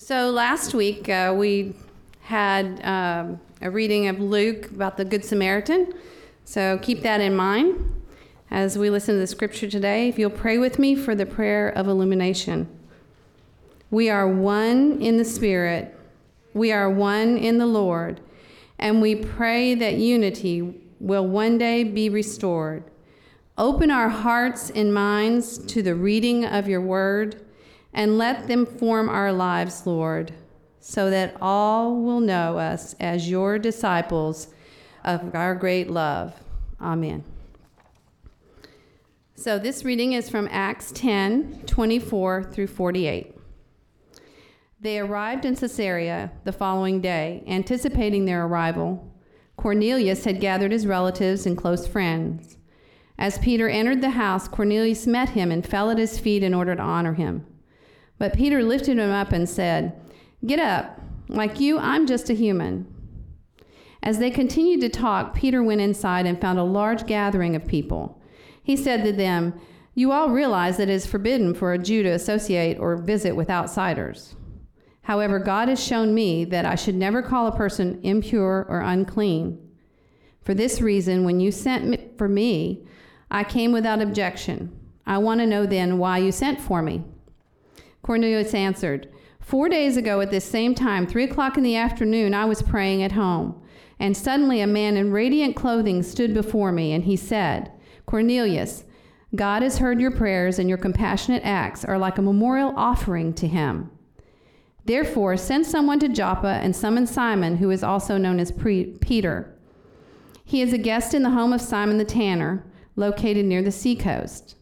So last week we had a reading of Luke about the Good Samaritan. So keep that in mind as we listen to the scripture today. If you'll pray with me for the prayer of illumination. We are one in the Spirit. We are one in the Lord. And we pray that unity will one day be restored. Open our hearts and minds to the reading of your word, and let them form our lives, Lord, so that all will know us as your disciples of our great love. Amen. So this reading is from Acts 10:24 through 48. They arrived in Caesarea the following day, anticipating their arrival. Cornelius had gathered his relatives and close friends. As Peter entered the house, Cornelius met him and fell at his feet in order to honor him. But Peter lifted him up and said, "Get up. Like you, I'm just a human." As they continued to talk, Peter went inside and found a large gathering of people. He said to them, "You all realize that it is forbidden for a Jew to associate or visit with outsiders. However, God has shown me that I should never call a person impure or unclean. For this reason, when you sent for me, I came without objection. I want to know then why you sent for me." Cornelius answered, "4 days ago at this same time, 3:00 in the afternoon, I was praying at home, and suddenly a man in radiant clothing stood before me, and he said, 'Cornelius, God has heard your prayers, and your compassionate acts are like a memorial offering to him. Therefore, send someone to Joppa and summon Simon, who is also known as Peter. He is a guest in the home of Simon the Tanner, located near the seacoast.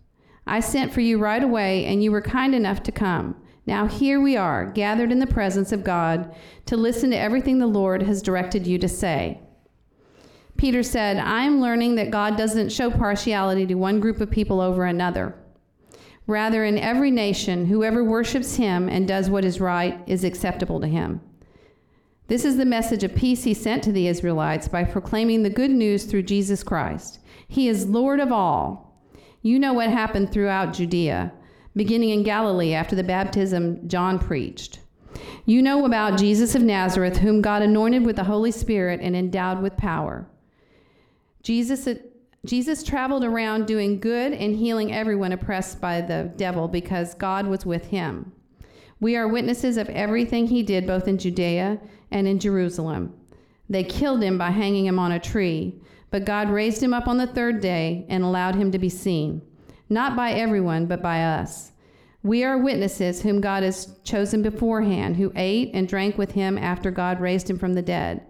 I sent for you right away, and you were kind enough to come. Now here we are, gathered in the presence of God, to listen to everything the Lord has directed you to say.'" Peter said, "I am learning that God doesn't show partiality to one group of people over another. Rather, in every nation, whoever worships him and does what is right is acceptable to him. This is the message of peace he sent to the Israelites by proclaiming the good news through Jesus Christ. He is Lord of all. You know what happened throughout Judea, beginning in Galilee after the baptism John preached. You know about Jesus of Nazareth, whom God anointed with the Holy Spirit and endowed with power. Jesus traveled around doing good and healing everyone oppressed by the devil because God was with him. We are witnesses of everything he did both in Judea and in Jerusalem. They killed him by hanging him on a tree, but God raised him up on the third day and allowed him to be seen, not by everyone, but by us. We are witnesses whom God has chosen beforehand, who ate and drank with him after God raised him from the dead.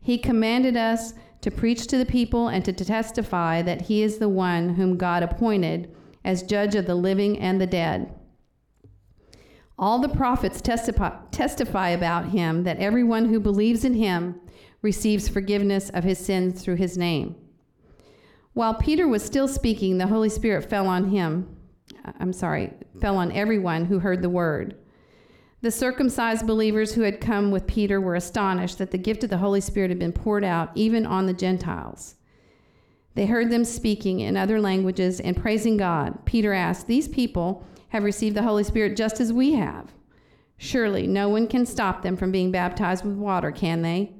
He commanded us to preach to the people and to testify that he is the one whom God appointed as judge of the living and the dead. All the prophets testify about him that everyone who believes in him receives forgiveness of his sins through his name." While Peter was still speaking, the Holy Spirit fell on everyone who heard the word. The circumcised believers who had come with Peter were astonished that the gift of the Holy Spirit had been poured out even on the Gentiles. They heard them speaking in other languages and praising God. Peter asked, "These people have received the Holy Spirit just as we have. Surely no one can stop them from being baptized with water, can they?"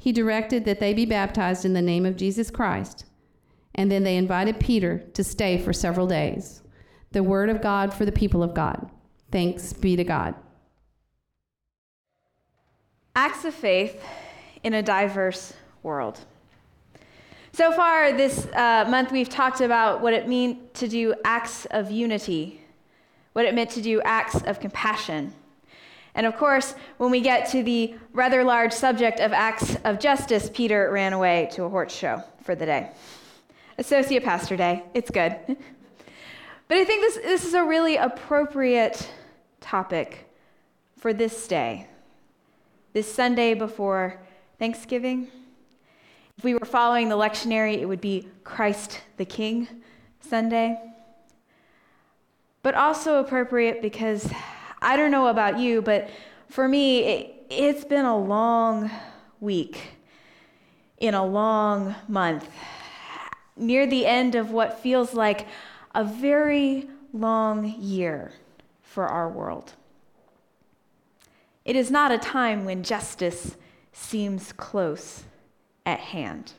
He directed that they be baptized in the name of Jesus Christ. And then they invited Peter to stay for several days. The word of God for the people of God. Thanks be to God. Acts of faith in a diverse world. So far this month, we've talked about what it meant to do acts of unity, what it meant to do acts of compassion. And of course, when we get to the rather large subject of acts of justice, Peter ran away to a horse show for the day. Associate pastor day, it's good. But I think this is a really appropriate topic for this day, this Sunday before Thanksgiving. If we were following the lectionary, it would be Christ the King Sunday. But also appropriate because I don't know about you, but for me, it's been a long week in a long month, near the end of what feels like a very long year for our world. It is not a time when justice seems close at hand.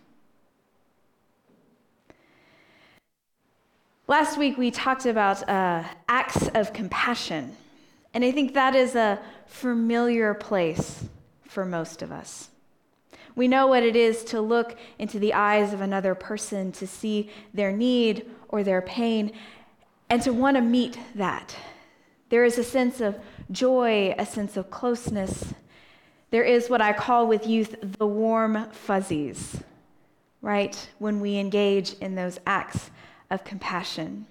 Last week we talked about acts of compassion, and I think that is a familiar place for most of us. We know what it is to look into the eyes of another person, to see their need or their pain, and to want to meet that. There is a sense of joy, a sense of closeness. There is what I call with youth the warm fuzzies, right? When we engage in those acts of compassion.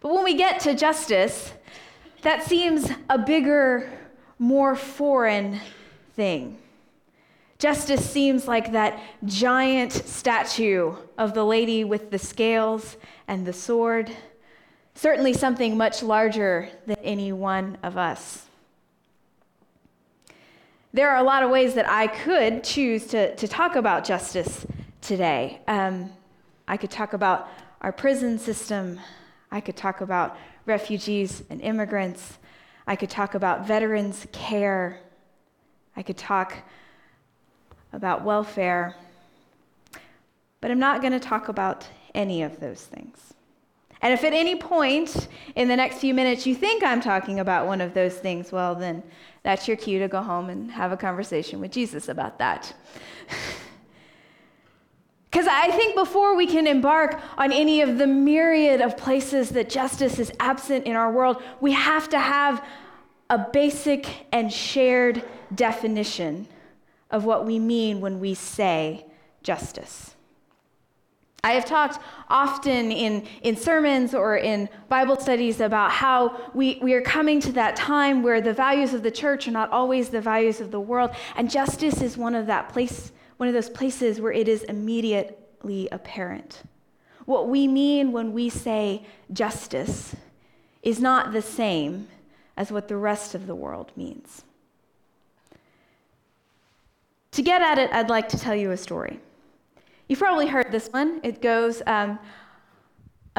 But when we get to justice, that seems a bigger, more foreign thing. Justice seems like that giant statue of the lady with the scales and the sword, certainly something much larger than any one of us. There are a lot of ways that I could choose to talk about justice today. I could talk about our prison system. I could talk about refugees and immigrants. I could talk about veterans care. I could talk about welfare. But I'm not going to talk about any of those things. And if at any point in the next few minutes you think I'm talking about one of those things, well, then that's your cue to go home and have a conversation with Jesus about that. Because I think before we can embark on any of the myriad of places that justice is absent in our world, we have to have a basic and shared definition of what we mean when we say justice. I have talked often in sermons or in Bible studies about how we are coming to that time where the values of the church are not always the values of the world, and justice is one of those places where it is immediately apparent. What we mean when we say justice is not the same as what the rest of the world means. To get at it, I'd like to tell you a story. You've probably heard this one. It goes, a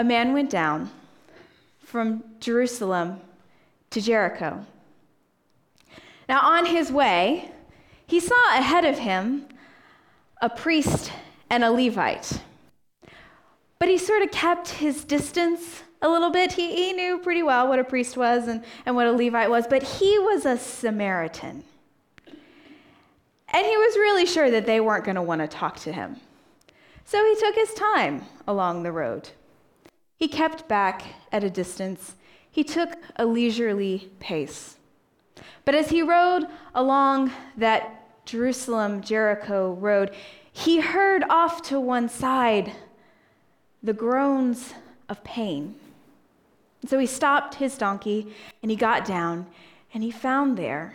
man went down from Jerusalem to Jericho. Now on his way, he saw ahead of him a priest and a Levite. But he sort of kept his distance a little bit. He knew pretty well what a priest was and what a Levite was, but he was a Samaritan. And he was really sure that they weren't going to want to talk to him. So he took his time along the road. He kept back at a distance. He took a leisurely pace. But as he rode along that Jerusalem-Jericho road, he heard off to one side the groans of pain. And so he stopped his donkey and he got down and he found there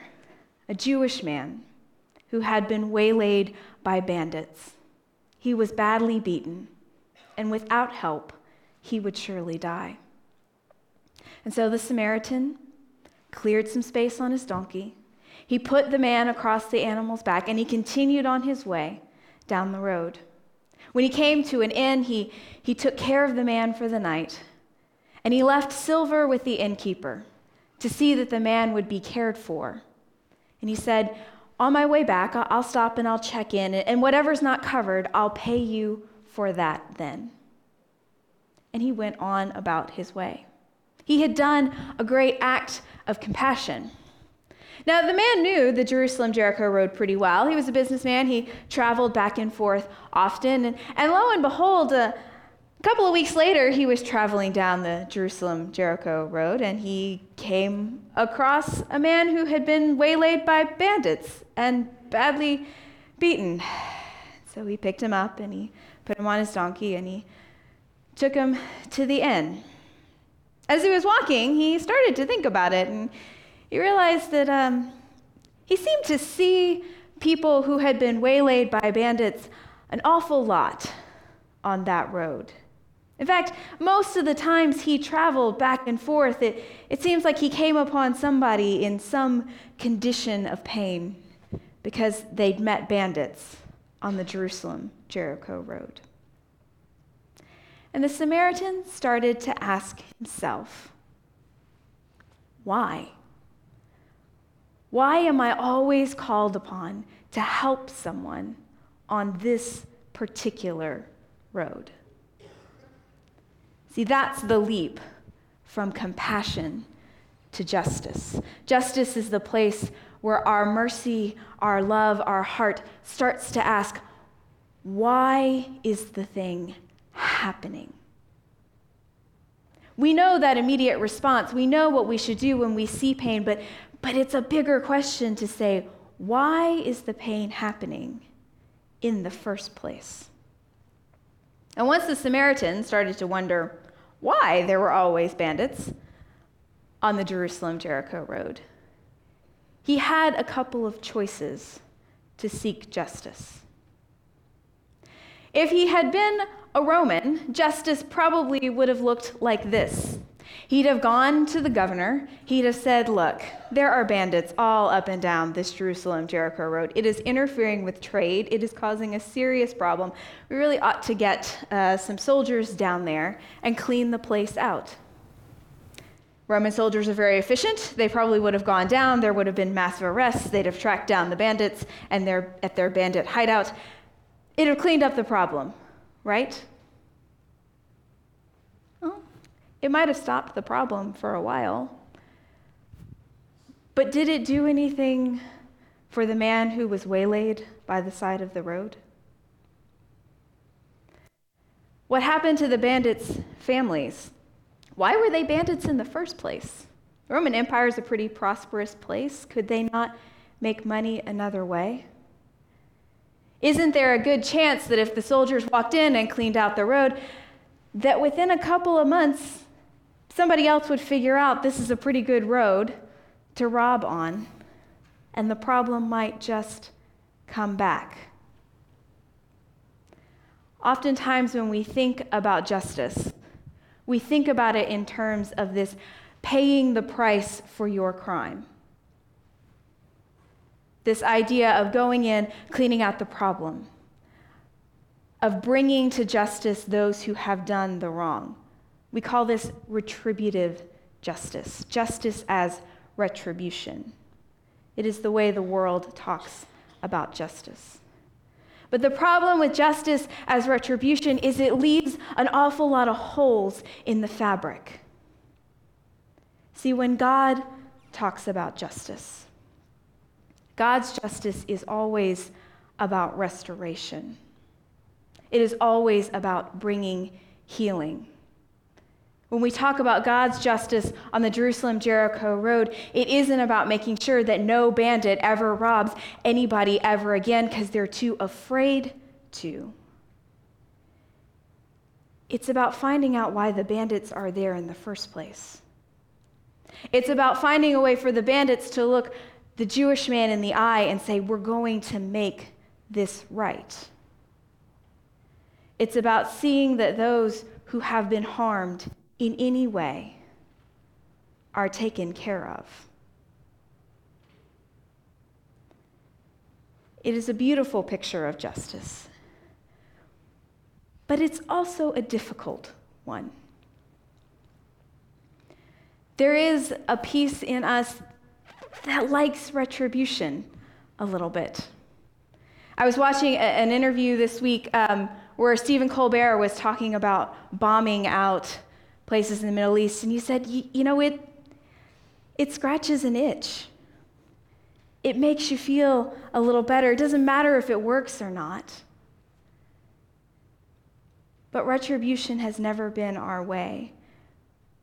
a Jewish man who had been waylaid by bandits. He was badly beaten, and without help, he would surely die. And so the Samaritan cleared some space on his donkey. He put the man across the animal's back, and he continued on his way down the road. When he came to an inn, he took care of the man for the night, and he left silver with the innkeeper to see that the man would be cared for. And he said, "On my way back, I'll stop and I'll check in, and whatever's not covered, I'll pay you for that then." And he went on about his way. He had done a great act of compassion. Now, the man knew the Jerusalem-Jericho road pretty well. He was a businessman. He traveled back and forth often, and lo and behold, a couple of weeks later, he was traveling down the Jerusalem-Jericho road, and he came across a man who had been waylaid by bandits and badly beaten. So he picked him up, and he put him on his donkey, and he took him to the inn. As he was walking, he started to think about it, and he realized that he seemed to see people who had been waylaid by bandits an awful lot on that road. In fact, most of the times he traveled back and forth, it seems like he came upon somebody in some condition of pain because they'd met bandits on the Jerusalem-Jericho road. And the Samaritan started to ask himself, why? Why am I always called upon to help someone on this particular road? See, that's the leap from compassion to justice. Justice is the place where our mercy, our love, our heart starts to ask, why is the thing happening? We know that immediate response. We know what we should do when we see pain, but it's a bigger question to say, why is the pain happening in the first place? And once the Samaritans started to wonder why there were always bandits on the Jerusalem-Jericho road, he had a couple of choices to seek justice. If he had been a Roman, justice probably would have looked like this. He'd have gone to the governor. He'd have said, look, there are bandits all up and down this Jerusalem-Jericho road. It is interfering with trade. It is causing a serious problem. We really ought to get some soldiers down there and clean the place out. Roman soldiers are very efficient. They probably would have gone down. There would have been massive arrests. They'd have tracked down the bandits and they're at their bandit hideout. It'd have cleaned up the problem, right? Well, it might have stopped the problem for a while. But did it do anything for the man who was waylaid by the side of the road? What happened to the bandits' families? Why were they bandits in the first place? The Roman Empire is a pretty prosperous place. Could they not make money another way? Isn't there a good chance that if the soldiers walked in and cleaned out the road, that within a couple of months, somebody else would figure out this is a pretty good road to rob on, and the problem might just come back? Oftentimes when we think about justice, we think about it in terms of this paying the price for your crime. This idea of going in, cleaning out the problem, of bringing to justice those who have done the wrong. We call this retributive justice, justice as retribution. It is the way the world talks about justice. But the problem with justice as retribution is it leaves an awful lot of holes in the fabric. See, when God talks about justice, God's justice is always about restoration. It is always about bringing healing. When we talk about God's justice on the Jerusalem-Jericho road, it isn't about making sure that no bandit ever robs anybody ever again because they're too afraid to. It's about finding out why the bandits are there in the first place. It's about finding a way for the bandits to look the Jewish man in the eye and say, we're going to make this right. It's about seeing that those who have been harmed in any way are taken care of. It is a beautiful picture of justice, but it's also a difficult one. There is a piece in us that likes retribution a little bit. I was watching an interview this week where Stephen Colbert was talking about bombing out places in the Middle East, and he said, it scratches an itch. It makes you feel a little better. It doesn't matter if it works or not. But retribution has never been our way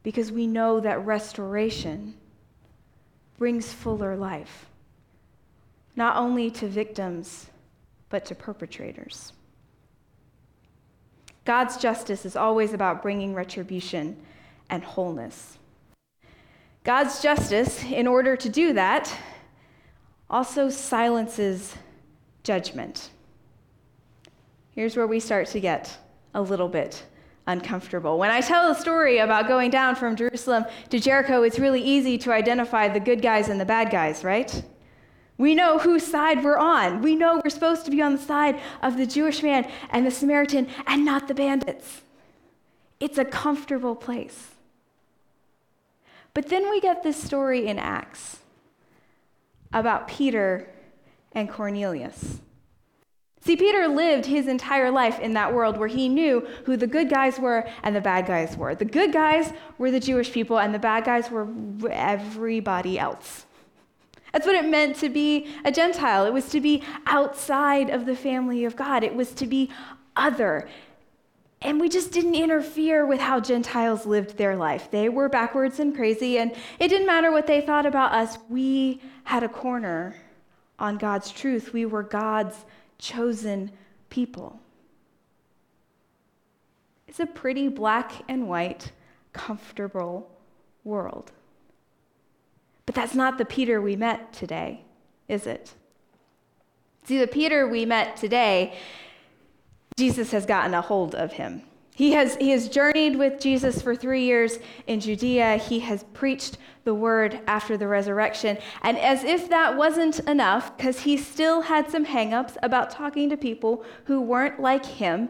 because we know that restoration brings fuller life, not only to victims, but to perpetrators. God's justice is always about bringing retribution and wholeness. God's justice, in order to do that, also silences judgment. Here's where we start to get a little bit uncomfortable. When I tell a story about going down from Jerusalem to Jericho, it's really easy to identify the good guys and the bad guys, right? We know whose side we're on. We know we're supposed to be on the side of the Jewish man and the Samaritan and not the bandits. It's a comfortable place. But then we get this story in Acts about Peter and Cornelius. See, Peter lived his entire life in that world where he knew who the good guys were and the bad guys were. The good guys were the Jewish people, and the bad guys were everybody else. That's what it meant to be a Gentile. It was to be outside of the family of God. It was to be other. And we just didn't interfere with how Gentiles lived their life. They were backwards and crazy, and it didn't matter what they thought about us. We had a corner on God's truth. We were God's chosen people. It's a pretty black and white, comfortable world. But that's not the Peter we met today, is it? See, the Peter we met today, Jesus has gotten a hold of him. He has journeyed with Jesus for 3 years in Judea. He has preached the word after the resurrection. And as if that wasn't enough, because he still had some hang-ups about talking to people who weren't like him,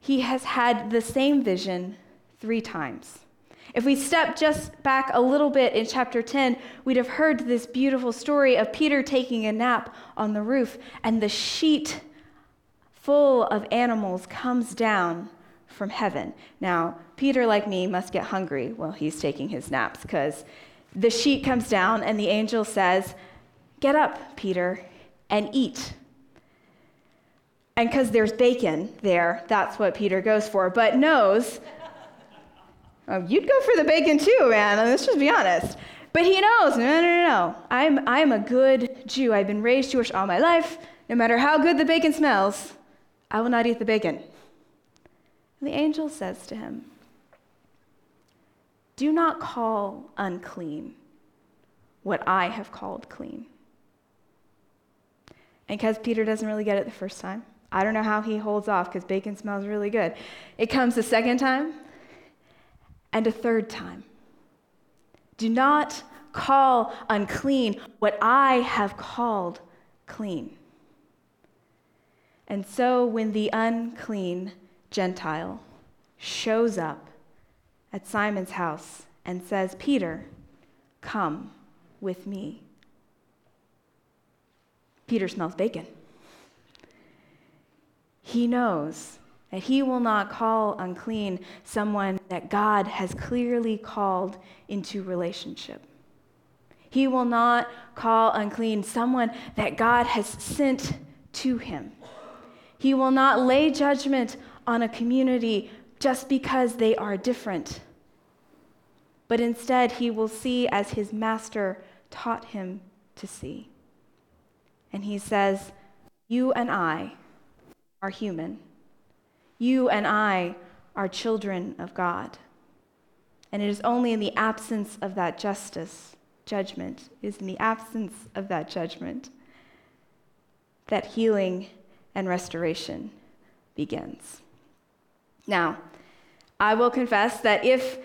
he has had the same vision 3 times. If we step just back a little bit in chapter 10, we'd have heard this beautiful story of Peter taking a nap on the roof, and the sheet full of animals comes down from heaven. Now, Peter, like me, must get hungry while he's taking his naps, because the sheet comes down and the angel says, "Get up, Peter, and eat." And because there's bacon there, that's what Peter goes for, but knows, oh, you'd go for the bacon too, man, let's just be honest. But he knows, no, I'm a good Jew. I've been raised Jewish all my life. No matter how good the bacon smells, I will not eat the bacon. The angel says to him, "Do not call unclean what I have called clean." And because Peter doesn't really get it the first time, I don't know how he holds off, because bacon smells really good. It comes a second time and a third time. "Do not call unclean what I have called clean." And so when the unclean Gentile shows up at Simon's house and says, "Peter, come with me," Peter smells bacon. He knows that he will not call unclean someone that God has clearly called into relationship. He will not call unclean someone that God has sent to him. He will not lay judgment on a community just because they are different. But instead, he will see as his master taught him to see. And he says, "You and I are human. You and I are children of God." And it is only in the absence of that judgment that healing and restoration begins. Now, I will confess that if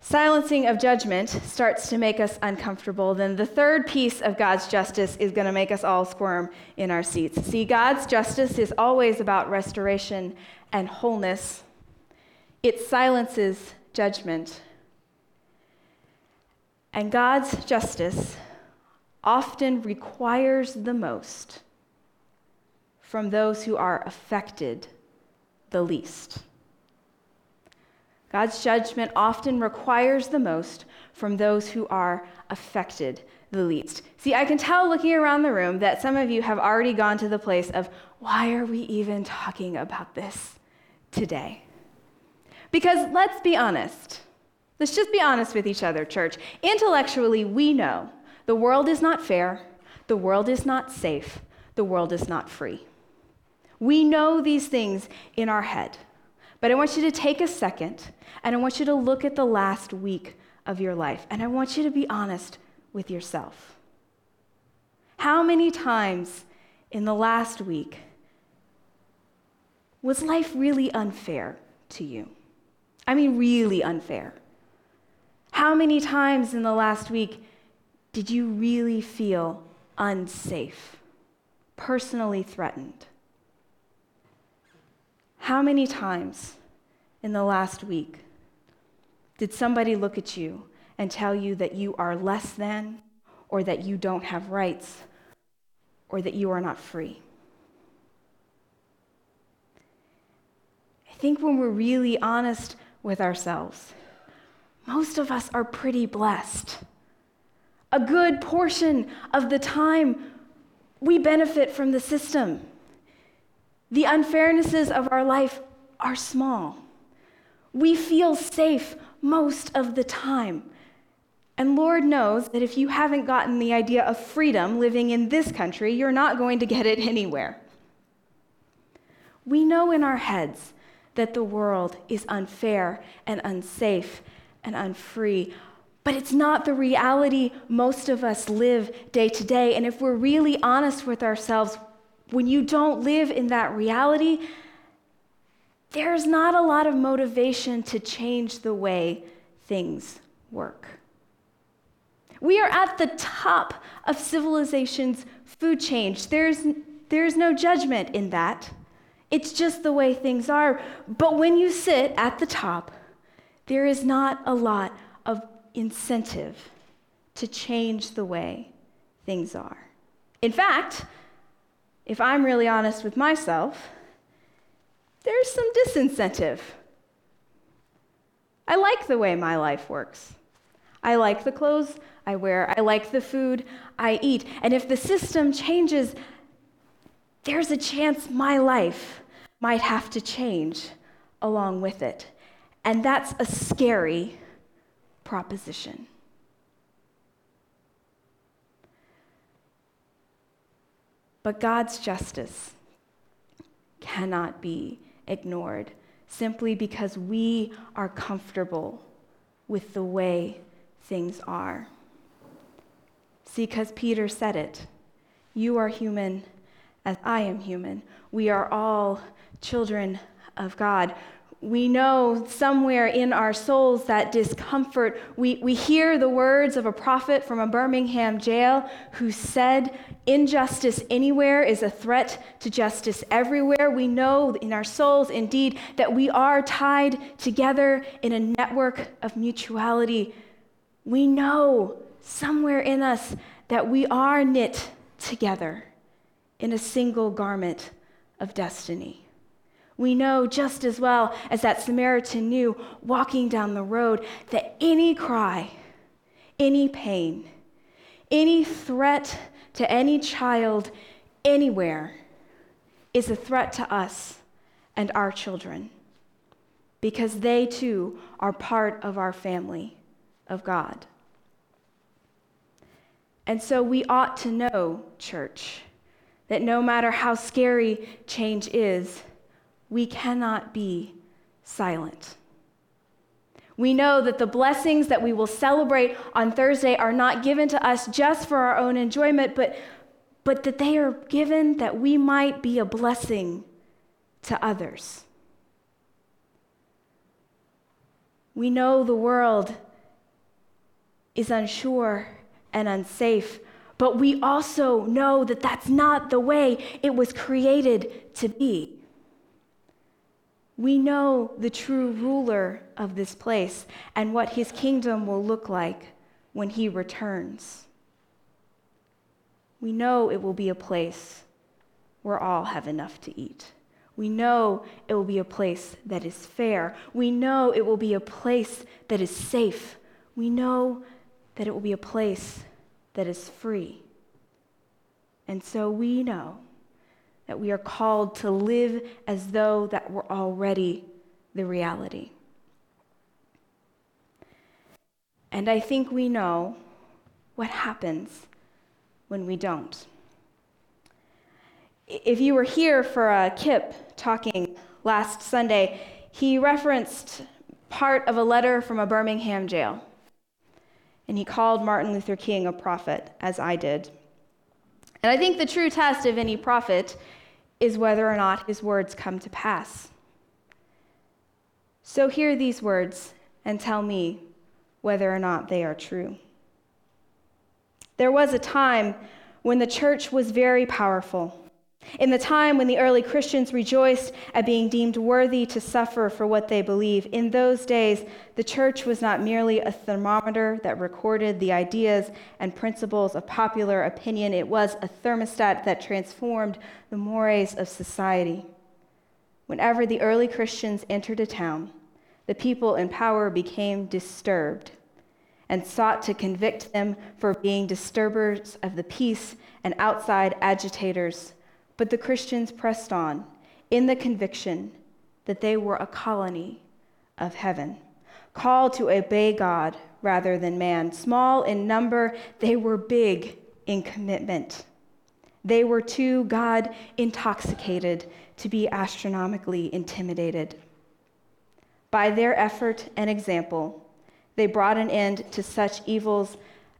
silencing of judgment starts to make us uncomfortable, then the third piece of God's justice is going to make us all squirm in our seats. See, God's justice is always about restoration and wholeness. It silences judgment. And God's justice often requires the most from those who are affected the least. God's judgment often requires the most from those who are affected the least. See, I can tell looking around the room that some of you have already gone to the place of, why are we even talking about this today? Because let's be honest. Let's just be honest with each other, church. Intellectually, we know the world is not fair, the world is not safe, the world is not free. We know these things in our head. But I want you to take a second, and I want you to look at the last week of your life, and I want you to be honest with yourself. How many times in the last week was life really unfair to you? I mean, really unfair. How many times in the last week did you really feel unsafe, personally threatened? How many times in the last week did somebody look at you and tell you that you are less than or that you don't have rights, or that you are not free. I think when we're really honest with ourselves, most of us are pretty blessed. A good portion of the time, we benefit from the system. The unfairnesses of our life are small. We feel safe most of the time. And Lord knows that if you haven't gotten the idea of freedom living in this country, you're not going to get it anywhere. We know in our heads that the world is unfair and unsafe and unfree, but it's not the reality most of us live day to day. And if we're really honest with ourselves, when you don't live in that reality, there's not a lot of motivation to change the way things work. We are at the top of civilization's food chain. There's no judgment in that. It's just the way things are. But when you sit at the top, there is not a lot of incentive to change the way things are. In fact, if I'm really honest with myself, there's some disincentive. I like the way my life works. I like the clothes I wear. I like the food I eat. And if the system changes, there's a chance my life might have to change along with it. And that's a scary proposition. But God's justice cannot be ignored simply because we are comfortable with the way things are. See, because Peter said it, you are human as I am human. We are all children of God. We know somewhere in our souls that discomfort. We hear the words of a prophet from a Birmingham jail who said, injustice anywhere is a threat to justice everywhere. We know in our souls, indeed, that we are tied together in a network of mutuality. We know somewhere in us that we are knit together in a single garment of destiny. We know just as well as that Samaritan knew walking down the road that any cry, any pain, any threat to any child anywhere is a threat to us and our children, because they too are part of our family of God. And so we ought to know, church, that no matter how scary change is, we cannot be silent. We know that the blessings that we will celebrate on Thursday are not given to us just for our own enjoyment, but that they are given that we might be a blessing to others. We know the world is unsure and unsafe, but we also know that that's not the way it was created to be. We know the true ruler of this place and what his kingdom will look like when he returns. We know it will be a place where all have enough to eat. We know it will be a place that is fair. We know it will be a place that is safe. We know that it will be a place that is free. And so we know that we are called to live as though that were already the reality. And I think we know what happens when we don't. If you were here for Kip talking last Sunday, he referenced part of a letter from a Birmingham jail. And he called Martin Luther King a prophet, as I did. And I think the true test of any prophet is whether or not his words come to pass. So hear these words and tell me whether or not they are true. There was a time when the church was very powerful, In the time when the early Christians rejoiced at being deemed worthy to suffer for what they believe, in those days, the church was not merely a thermometer that recorded the ideas and principles of popular opinion. It was a thermostat that transformed the mores of society. Whenever the early Christians entered a town, the people in power became disturbed and sought to convict them for being disturbers of the peace and outside agitators. But the Christians pressed on in the conviction that they were a colony of heaven, called to obey God rather than man. Small in number, they were big in commitment. They were too God intoxicated to be astronomically intimidated. By their effort and example, they brought an end to such evils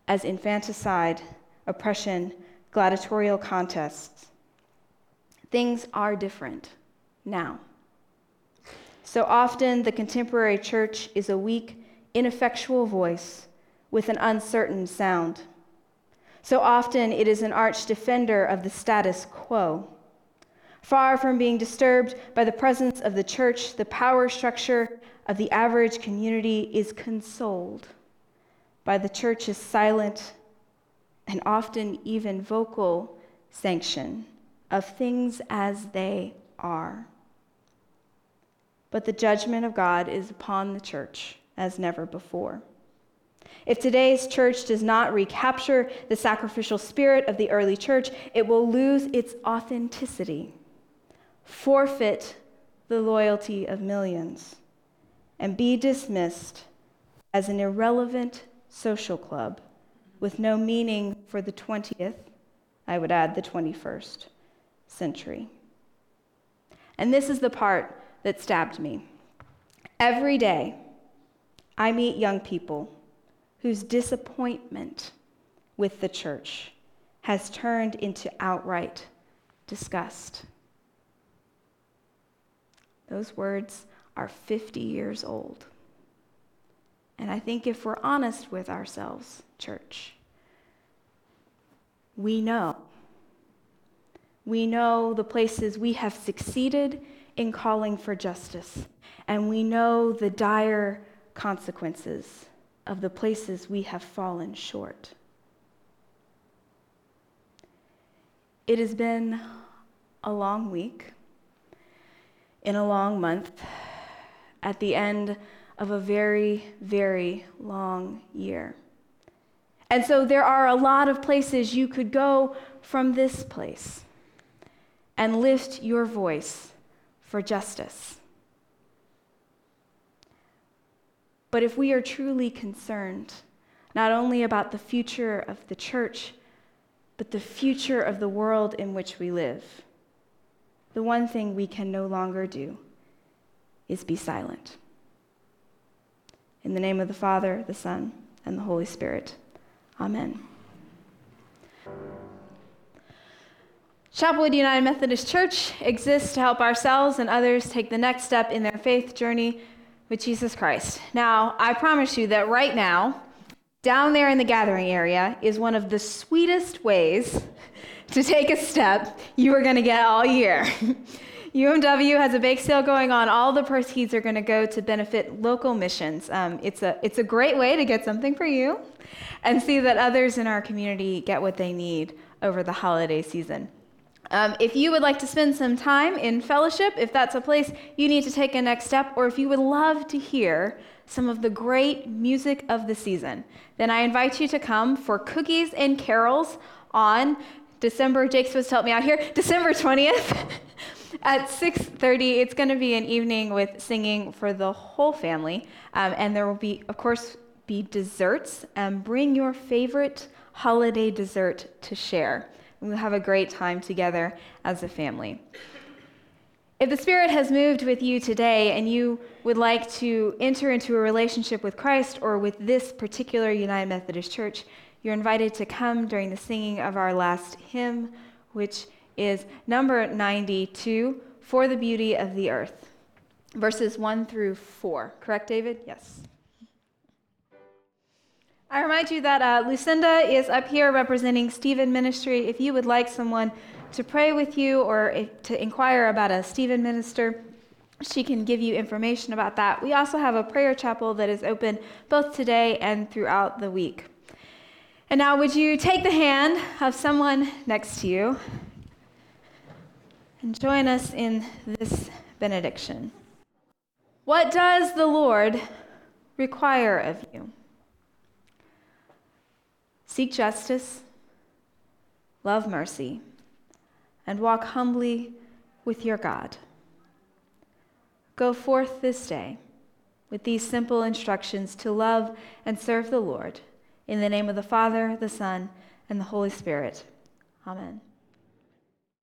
as infanticide, oppression, gladiatorial contests. Things are different now. So often the contemporary church is a weak, ineffectual voice with an uncertain sound. So often it is an arch defender of the status quo. Far from being disturbed by the presence of the church, the power structure of the average community is consoled by the church's silent and often even vocal sanction of things as they are. But the judgment of God is upon the church as never before. If today's church does not recapture the sacrificial spirit of the early church, it will lose its authenticity, forfeit the loyalty of millions, and be dismissed as an irrelevant social club with no meaning for the 20th, I would add the 21st, century. And this is the part that stabbed me. Every day, I meet young people whose disappointment with the church has turned into outright disgust. Those words are 50 years old. And I think if we're honest with ourselves, church, we know the places we have succeeded in calling for justice, and we know the dire consequences of the places we have fallen short. It has been a long week, in a long month, at the end of a very, very long year. And so there are a lot of places you could go from this place and lift your voice for justice. But if we are truly concerned, not only about the future of the church, but the future of the world in which we live, the one thing we can no longer do is be silent. In the name of the Father, the Son, and the Holy Spirit, amen. Chapelwood United Methodist Church exists to help ourselves and others take the next step in their faith journey with Jesus Christ. Now, I promise you that right now, down there in the gathering area is one of the sweetest ways to take a step you are going to get all year. UMW has a bake sale going on. All the proceeds are going to go to benefit local missions. It's a great way to get something for you and see that others in our community get what they need over the holiday season. If you would like to spend some time in fellowship, if that's a place you need to take a next step, or if you would love to hear some of the great music of the season, then I invite you to come for Cookies and Carols on December, Jake's supposed to help me out here, December 20th at 6:30. It's going to be an evening with singing for the whole family, and there will be, of course, be desserts. Bring your favorite holiday dessert to share. We'll have a great time together as a family. If the Spirit has moved with you today and you would like to enter into a relationship with Christ or with this particular United Methodist Church, you're invited to come during the singing of our last hymn, which is number 92, For the Beauty of the Earth, verses 1 through 4. Correct, David? Yes. I remind you that Lucinda is up here representing Stephen Ministry. If you would like someone to pray with you or to inquire about a Stephen minister, she can give you information about that. We also have a prayer chapel that is open both today and throughout the week. And now would you take the hand of someone next to you and join us in this benediction. What does the Lord require of you? Seek justice, love mercy, and walk humbly with your God. Go forth this day with these simple instructions to love and serve the Lord. In the name of the Father, the Son, and the Holy Spirit. Amen.